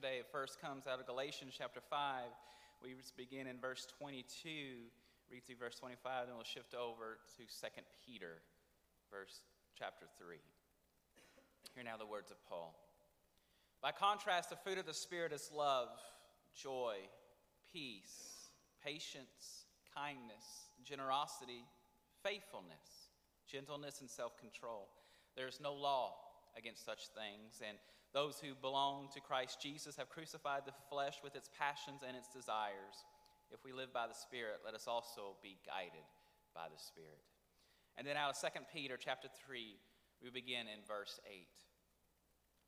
today. It first comes out of Galatians chapter 5. We begin in verse 22, read through verse 25, then we'll shift over to 2 Peter, chapter 3. Hear now the words of Paul. By contrast, the fruit of the Spirit is love, joy, peace, patience, kindness, generosity, faithfulness, gentleness, and self-control. There is no law against such things, and those who belong to Christ Jesus have crucified the flesh with its passions and its desires. If we live by the Spirit, let us also be guided by the Spirit. And then out of 2 Peter chapter 3, we begin in verse 8.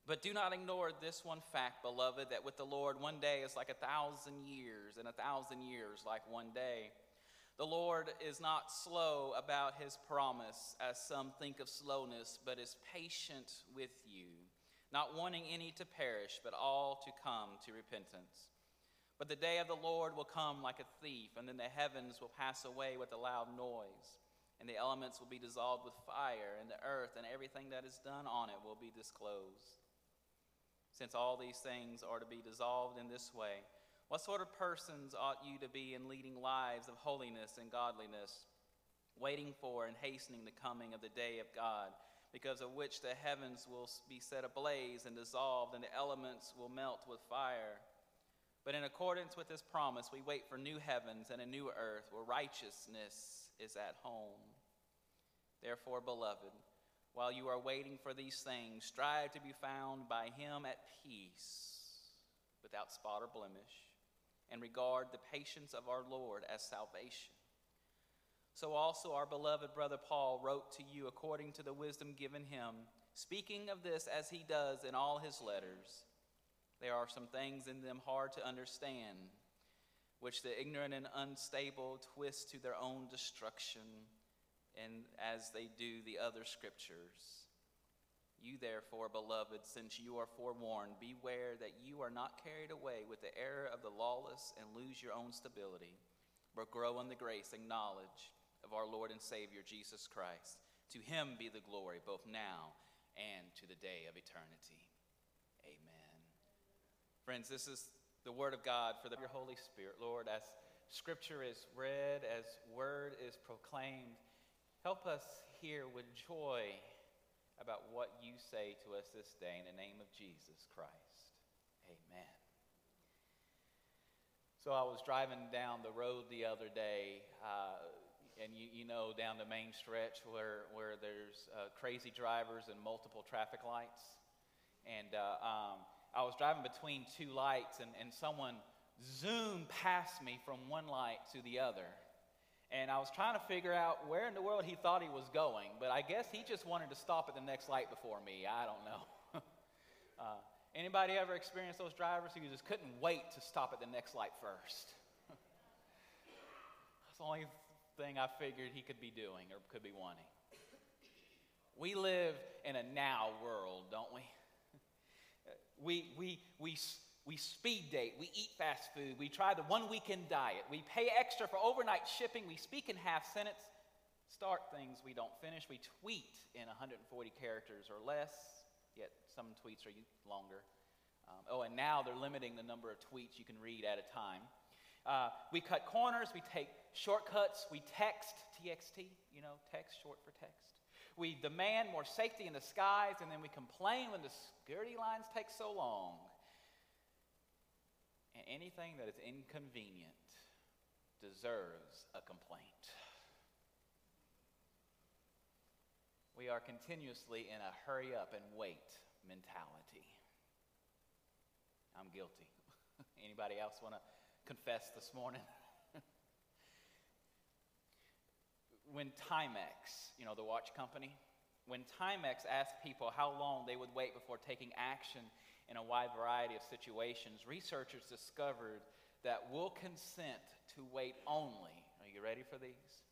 But do not ignore this one fact, beloved, that with the Lord one day is like 1,000 years, and 1,000 years like one day. The Lord is not slow about his promise, as some think of slowness, but is patient with you, not wanting any to perish, but all to come to repentance. But the day of the Lord will come like a thief, and then the heavens will pass away with a loud noise, and the elements will be dissolved with fire, and the earth and everything that is done on it will be disclosed. Since all these things are to be dissolved in this way, what sort of persons ought you to be in leading lives of holiness and godliness, waiting for and hastening the coming of the day of God, because of which the heavens will be set ablaze and dissolved, and the elements will melt with fire? But in accordance with this promise, we wait for new heavens and a new earth where righteousness is at home. Therefore, beloved, while you are waiting for these things, strive to be found by him at peace, without spot or blemish, and regard the patience of our Lord as salvation. So also our beloved brother Paul wrote to you according to the wisdom given him, speaking of this as he does in all his letters. There are some things in them hard to understand, which the ignorant and unstable twist to their own destruction, and as they do the other scriptures. You therefore, beloved, since you are forewarned, beware that you are not carried away with the error of the lawless and lose your own stability, but grow in the grace and knowledge of our Lord and Savior, Jesus Christ. To him be the glory, both now and to the day of eternity. Amen. Friends, this is the word of God for your Holy Spirit. Lord, as scripture is read, as word is proclaimed, help us hear with joy about what you say to us this day, in the name of Jesus Christ. Amen. So I was driving down the road the other day, and you know, down the main stretch where there's crazy drivers and multiple traffic lights. And I was driving between two lights, and someone zoomed past me from one light to the other. And I was trying to figure out where in the world he thought he was going, but I guess he just wanted to stop at the next light before me. I don't know. Anybody ever experienced those drivers who just couldn't wait to stop at the next light first? That's the only thing I figured he could be doing or could be wanting. We live in a now world, don't we? We speed date, we eat fast food, we try the one-weekend diet, we pay extra for overnight shipping, we speak in half-sentence, start things we don't finish, we tweet in 140 characters or less, yet some tweets are longer. Oh, and now they're limiting the number of tweets you can read at a time. We cut corners, we take shortcuts, we text, TXT, you know, text, short for text. We demand more safety in the skies, and then we complain when the security lines take so long. And anything that is inconvenient deserves a complaint. We are continuously in a hurry up and wait mentality. I'm guilty. Anybody else want to confess this morning? When Timex, you know, the watch company, when Timex asked people how long they would wait before taking action in a wide variety of situations, researchers discovered that we'll consent to wait only, are you ready for these?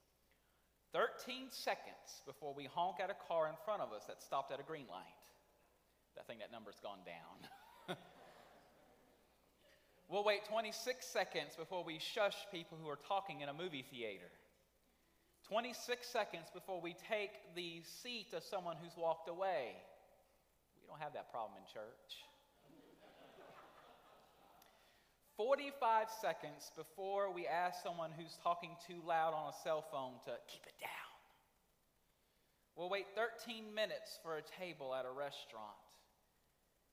13 seconds before we honk at a car in front of us that stopped at a green light. I think that number's gone down. We'll wait 26 seconds before we shush people who are talking in a movie theater. 26 seconds before we take the seat of someone who's walked away. We don't have that problem in church. 45 seconds before we ask someone who's talking too loud on a cell phone to keep it down. We'll wait 13 minutes for a table at a restaurant,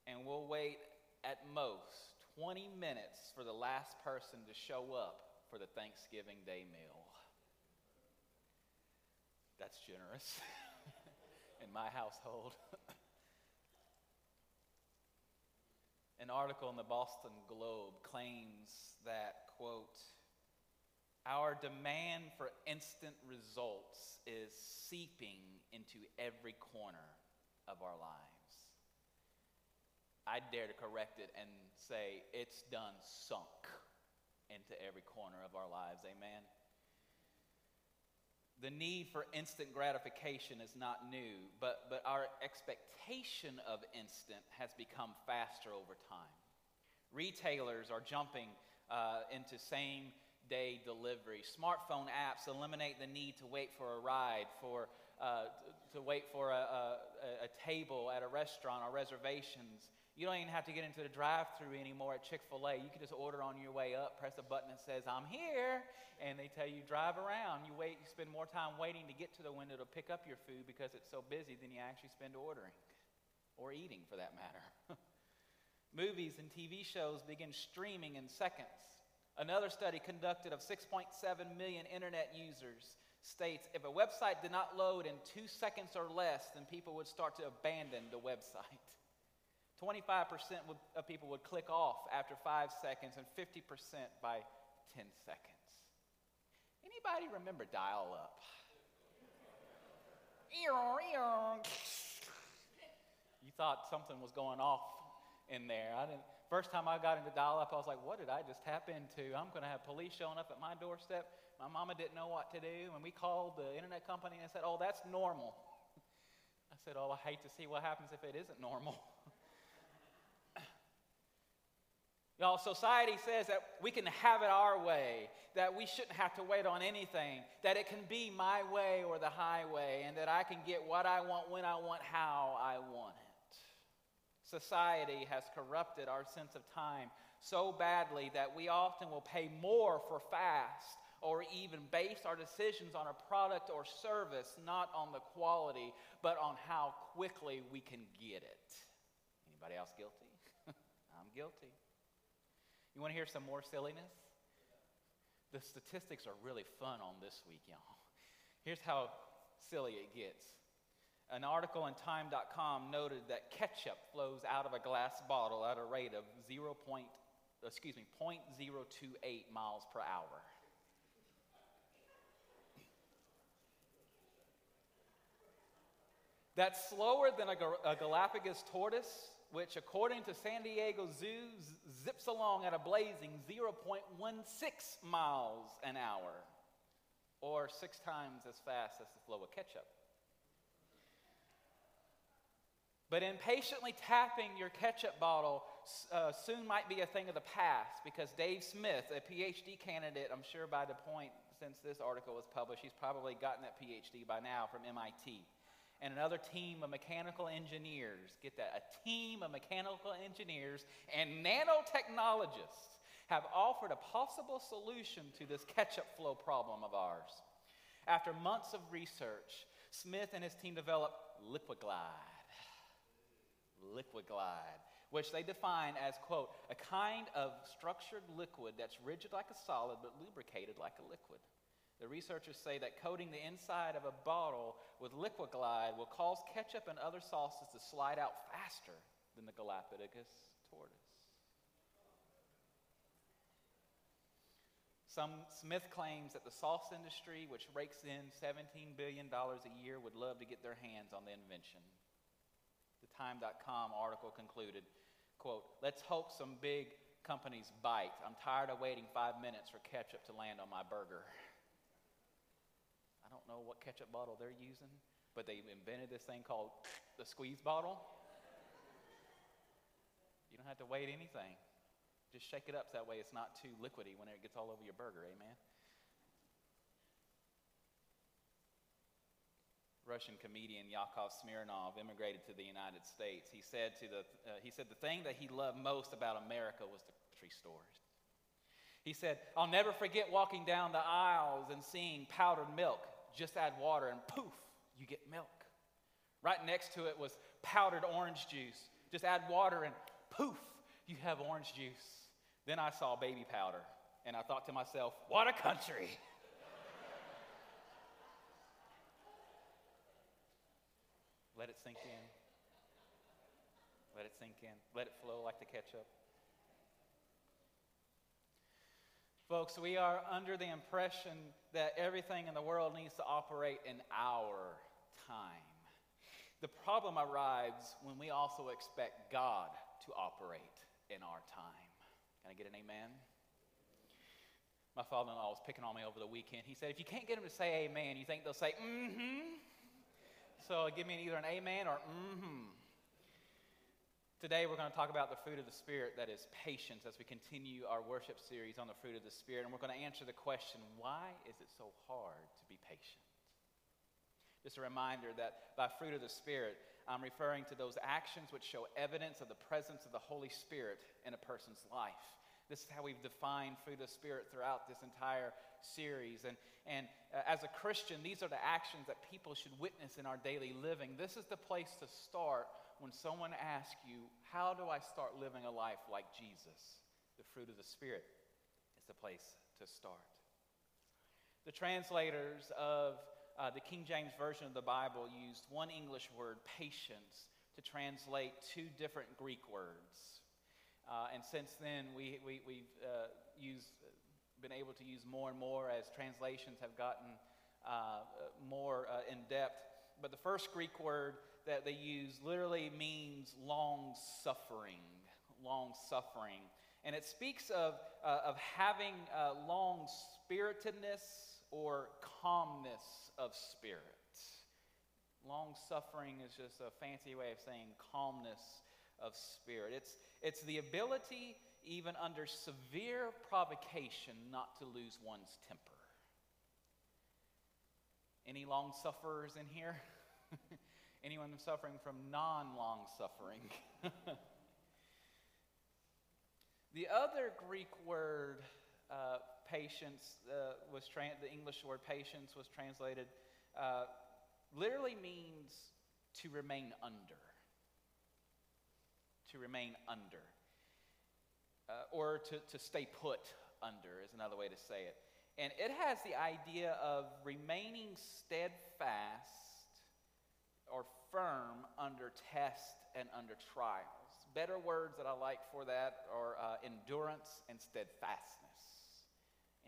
and we'll wait at most 20 minutes for the last person to show up for the Thanksgiving Day meal. That's generous in my household. An article in the Boston Globe claims that, quote, our demand for instant results is seeping into every corner of our lives. I dare to correct it and say it's done sunk into every corner of our lives, amen? The need for instant gratification is not new, but our expectation of instant has become faster over time. Retailers are jumping into same-day delivery. Smartphone apps eliminate the need to wait for a ride, to wait for a table at a restaurant or reservations. You don't even have to get into the drive-thru anymore at Chick-fil-A. You can just order on your way up, press a button that says, I'm here, and they tell you, drive around. You wait. You spend more time waiting to get to the window to pick up your food because it's so busy than you actually spend ordering, or eating for that matter. Movies and TV shows begin streaming in seconds. Another study conducted of 6.7 million internet users states if a website did not load in 2 seconds or less, then people would start to abandon the website. 25% of people would click off after 5 seconds, and 50% by 10 seconds. Anybody remember dial-up? You thought something was going off in there. First time I got into dial-up, I was like, what did I just tap into? I'm going to have police showing up at my doorstep. My mama didn't know what to do, and we called the internet company and said, oh, that's normal. I said, oh, I hate to see what happens if it isn't normal. Y'all, society says that we can have it our way, that we shouldn't have to wait on anything, that it can be my way or the highway, and that I can get what I want, when I want, how I want it. Society has corrupted our sense of time so badly that we often will pay more for fast or even base our decisions on a product or service, not on the quality, but on how quickly we can get it. Anybody else guilty? I'm guilty. You want to hear some more silliness? The statistics are really fun on this week, y'all. Here's how silly it gets. An article in Time.com noted that ketchup flows out of a glass bottle at a rate of 0.028 miles per hour. That's slower than a Galapagos tortoise, which, according to San Diego Zoo, zips along at a blazing 0.16 miles an hour, or 6 times as fast as the flow of ketchup. But impatiently tapping your ketchup bottle soon might be a thing of the past, because Dave Smith, a PhD candidate, I'm sure by the point since this article was published, he's probably gotten that PhD by now, from MIT. And another team of mechanical engineers, get that, a team of mechanical engineers and nanotechnologists have offered a possible solution to this ketchup flow problem of ours. After months of research, Smith and his team developed LiquiGlide, which they define as, quote, a kind of structured liquid that's rigid like a solid but lubricated like a liquid. The researchers say that coating the inside of a bottle with LiquiGlide will cause ketchup and other sauces to slide out faster than the Galapagos tortoise. Smith claims that the sauce industry, which rakes in $17 billion a year, would love to get their hands on the invention. The Time.com article concluded, quote, let's hope some big companies bite. I'm tired of waiting 5 minutes for ketchup to land on my burger. I don't know what ketchup bottle they're using, but they invented this thing called the squeeze bottle. You don't have to wait anything. Just shake it up so that way it's not too liquidy when it gets all over your burger, amen? Russian comedian Yakov Smirnov immigrated to the United States. He said the thing that he loved most about America was the grocery stores. He said, I'll never forget walking down the aisles and seeing powdered milk. Just add water and poof, you get milk. Right next to it was powdered orange juice. Just add water and poof, you have orange juice. Then I saw baby powder, and I thought to myself, what a country. Let it sink in. Let it sink in. Let it flow like the ketchup. Folks, we are under the impression that everything in the world needs to operate in our time. The problem arrives when we also expect God to operate in our time. Can I get an amen? My father-in-law was picking on me over the weekend. He said, if you can't get them to say amen, you think they'll say, mm-hmm? So give me either an amen or mm-hmm. Today we're going to talk about the fruit of the Spirit, that is patience, as we continue our worship series on the fruit of the Spirit. And we're going to answer the question, why is it so hard to be patient? Just a reminder that by fruit of the Spirit, I'm referring to those actions which show evidence of the presence of the Holy Spirit in a person's life. This is how we've defined fruit of the Spirit throughout this entire series. And as a Christian, these are the actions that people should witness in our daily living. This is the place to start when someone asks you, how do I start living a life like Jesus? The fruit of the Spirit is the place to start. The translators of the King James Version of the Bible used one English word, patience, to translate two different Greek words. And since then, we've been able to use more and more as translations have gotten more in depth. But the first Greek word that they use literally means long suffering, and it speaks of having long spiritedness or calmness of spirit. Long suffering is just a fancy way of saying calmness of spirit. It's the ability, even under severe provocation, not to lose one's temper. Any long sufferers in here? Anyone suffering from non-long suffering? The other Greek word, patience, the English word patience was translated, literally means to remain under. To remain under. Or to stay put under is another way to say it. And it has the idea of remaining steadfast or firm under test and under trials. Better words that I like for that are endurance and steadfastness.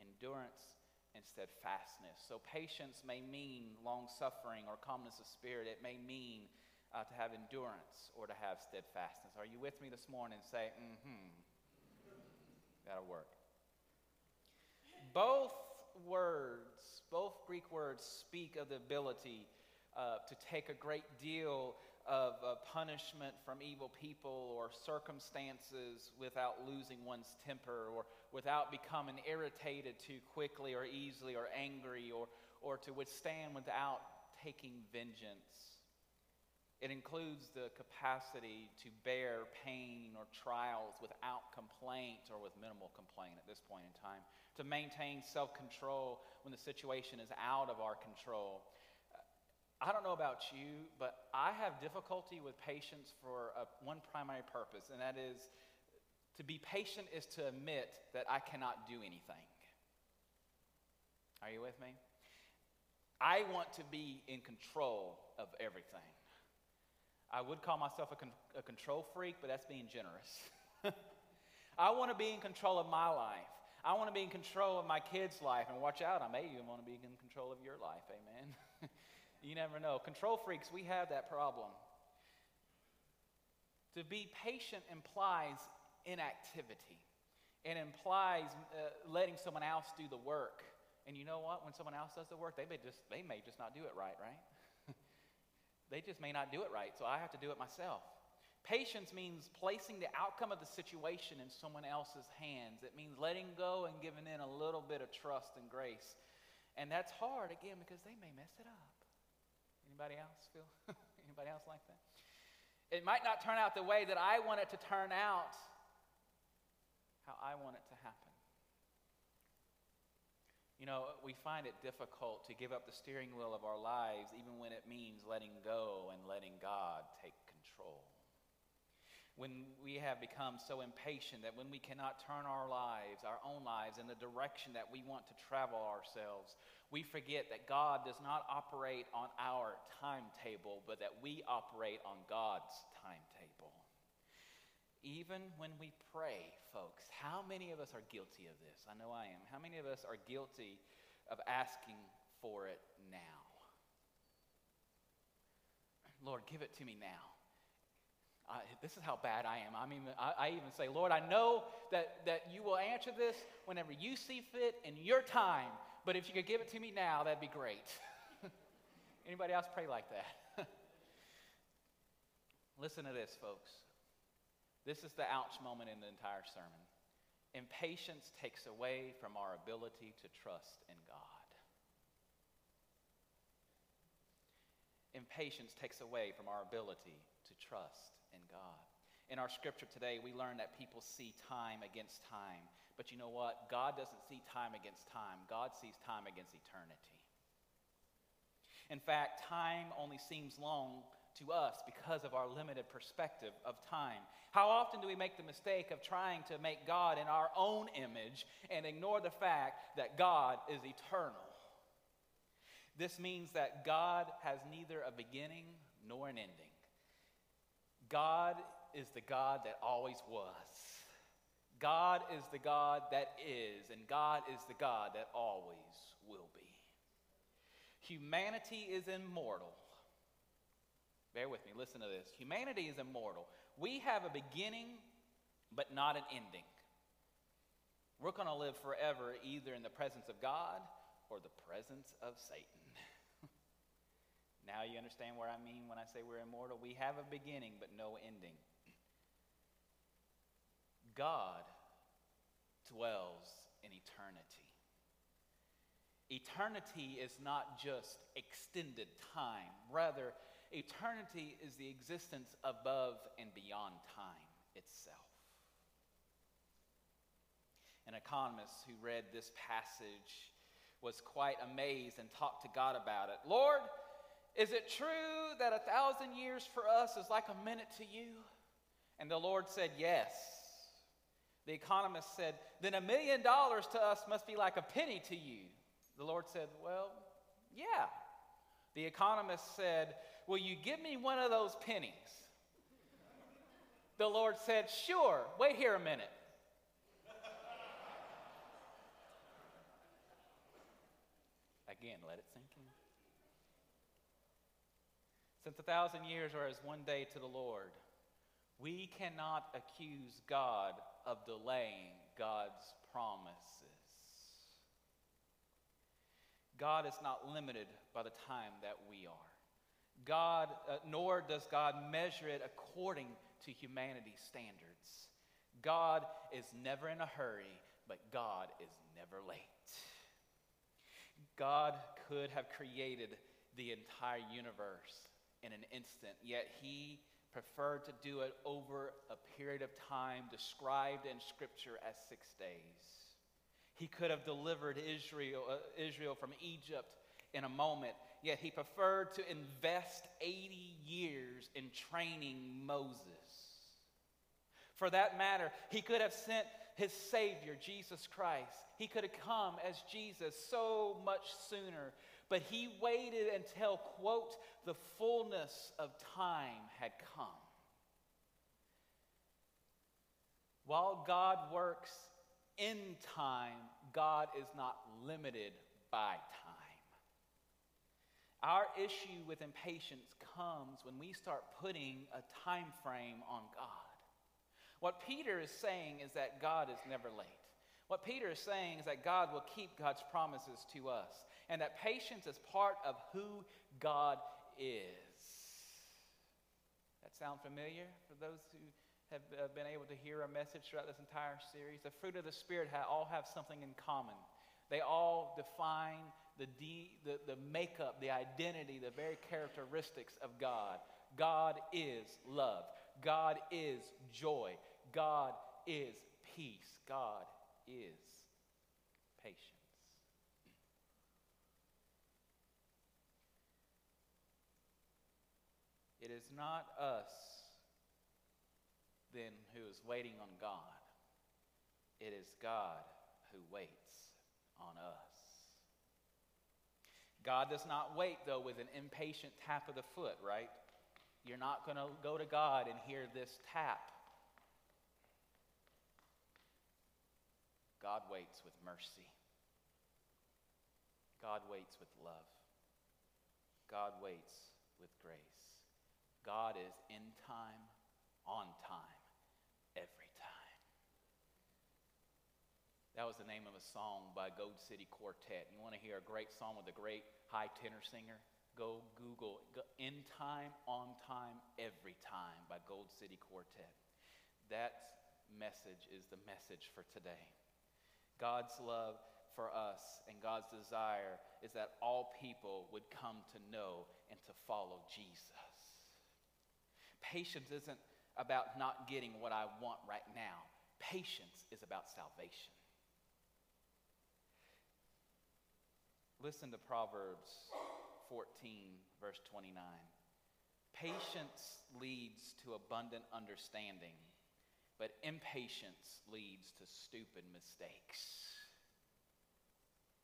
Endurance and steadfastness. So patience may mean long-suffering or calmness of spirit. It may mean to have endurance or to have steadfastness. Are you with me this morning? Say, mm-hmm. That'll work. Both Greek words speak of the ability to take a great deal of punishment from evil people or circumstances without losing one's temper or without becoming irritated too quickly or easily or angry or to withstand without taking vengeance. It includes the capacity to bear pain or trials without complaint or with minimal complaint at this point in time, to maintain self-control when the situation is out of our control. I don't know about you, but I have difficulty with patience for one primary purpose, and that is to be patient is to admit that I cannot do anything. Are you with me? I want to be in control of everything. I would call myself a control freak, but that's being generous. I want to be in control of my life. I want to be in control of my kids' life, and watch out, I may even want to be in control of your life, amen? You never know. Control freaks, we have that problem. To be patient implies inactivity. It implies letting someone else do the work. And you know what? When someone else does the work, they may just not do it right? They just may not do it right, so I have to do it myself. Patience means placing the outcome of the situation in someone else's hands. It means letting go and giving in a little bit of trust and grace. And that's hard, again, because they may mess it up. Anybody else like that? It might not turn out the way that I want it to turn out, how I want it to happen. You know, we find it difficult to give up the steering wheel of our lives, even when it means letting go and letting God take control. When we have become so impatient that when we cannot turn our lives, our own lives, in the direction that we want to travel ourselves, we forget that God does not operate on our timetable, but that we operate on God's timetable. Even when we pray, folks, how many of us are guilty of this? I know I am. How many of us are guilty of asking for it now? Lord, give it to me now. This is how bad I am. I even say, Lord, I know that you will answer this whenever you see fit in your time, but if you could give it to me now, that'd be great. Anybody else pray like that? Listen to this, folks. This is the ouch moment in the entire sermon. Impatience takes away from our ability to trust in God. Impatience takes away from our ability to trust in God. In our scripture today, we learn that people see time against time. But you know what? God doesn't see time against time. God sees time against eternity. In fact, time only seems long to us because of our limited perspective of time. How often do we make the mistake of trying to make God in our own image and ignore the fact that God is eternal? This means that God has neither a beginning nor an ending. God is the God that always was. God is the God that is, and God is the God that always will be. Humanity is immortal. Bear with me, listen to this. Humanity is immortal. We have a beginning, but not an ending. We're going to live forever either in the presence of God or the presence of Satan. Now you understand what I mean when I say we're immortal? We have a beginning, but no ending. God dwells in eternity. Eternity is not just extended time. Rather, eternity is the existence above and beyond time itself. An economist who read this passage was quite amazed and talked to God about it. Lord, is it true that 1,000 years for us is like a minute to you? And the Lord said, yes. The economist said, then $1 million to us must be like a penny to you. The Lord said, well, yeah. The economist said, will you give me one of those pennies? The Lord said, sure, wait here a minute. Again, let it sink in. Since 1,000 years are as one day to the Lord, we cannot accuse God of delaying God's promises. God is not limited by the time that we are. Nor does God measure it according to humanity's standards. God is never in a hurry, but God is never late. God could have created the entire universe in an instant, yet he preferred to do it over a period of time described in Scripture as 6 days. He could have delivered Israel from Egypt in a moment, yet he preferred to invest 80 years in training Moses. For that matter, he could have sent his Savior, Jesus Christ. He could have come as Jesus so much sooner, but he waited until, quote, the fullness of time had come. While God works in time, God is not limited by time. Our issue with impatience comes when we start putting a time frame on God. What Peter is saying is that God is never late. What Peter is saying is that God will keep God's promises to us, and that patience is part of who God is. That sound familiar for those who have been able to hear a message throughout this entire series? The fruit of the Spirit all have something in common. They all define the makeup, the identity, the very characteristics of God. God is love. God is joy. God is peace. God is patience. It is not us then who is waiting on God. It is God who waits on us. God does not wait, though, with an impatient tap of the foot, right? You're not going to go to God and hear this tap. God waits with mercy. God waits with love. God waits with grace. God is in time, on time, every time. That was the name of a song by Gold City Quartet. You want to hear a great song with a great high tenor singer? Go Google In Time, On Time, Every Time by Gold City Quartet. That message is the message for today. God's love for us and God's desire is that all people would come to know and to follow Jesus. Patience isn't about not getting what I want right now. Patience is about salvation. Listen to Proverbs 14, verse 29. Patience leads to abundant understanding, but impatience leads to stupid mistakes.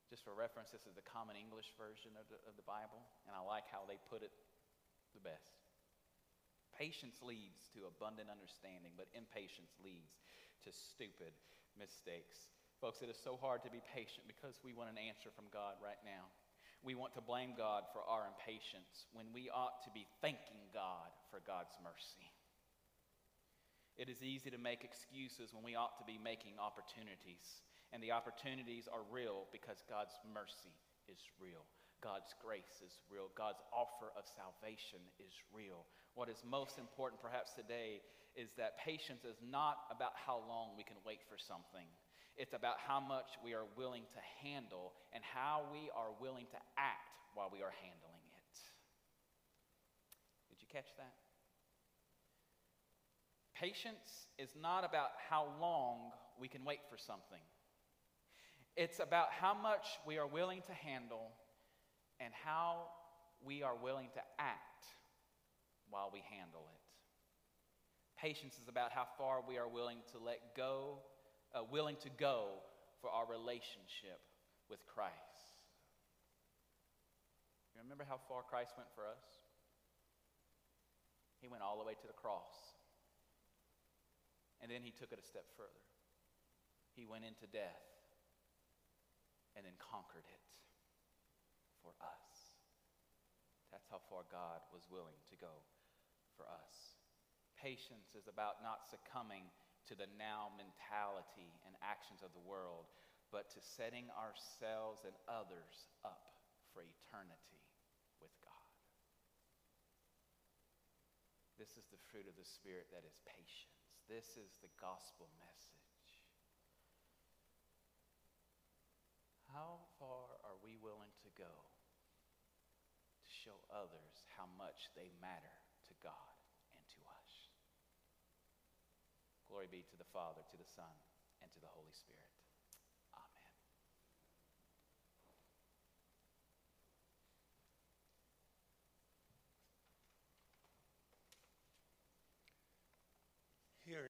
Just for reference, this is the Common English Version of the Bible, and I like how they put it the best. Patience leads to abundant understanding, but impatience leads to stupid mistakes. Folks, it is so hard to be patient because we want an answer from God right now. We want to blame God for our impatience when we ought to be thanking God for God's mercy. It is easy to make excuses when we ought to be making opportunities. And the opportunities are real because God's mercy is real. God's grace is real. God's offer of salvation is real. What is most important perhaps today is that patience is not about how long we can wait for something. It's about how much we are willing to handle and how we are willing to act while we are handling it. Did you catch that? Patience is not about how long we can wait for something. It's about how much we are willing to handle and how we are willing to act while we handle it. Patience is about how far we are willing to let go, willing to go for our relationship with Christ. You remember how far Christ went for us? He went all the way to the cross. And then he took it a step further. He went into death and then conquered it for us. That's how far God was willing to go for us. Patience is about not succumbing to the now mentality and actions of the world, but to setting ourselves and others up for eternity with God. This is the fruit of the Spirit that is patience. This is the gospel message. How far are we willing to go to show others how much they matter to God and to us? Glory be to the Father, to the Son, and to the Holy Spirit.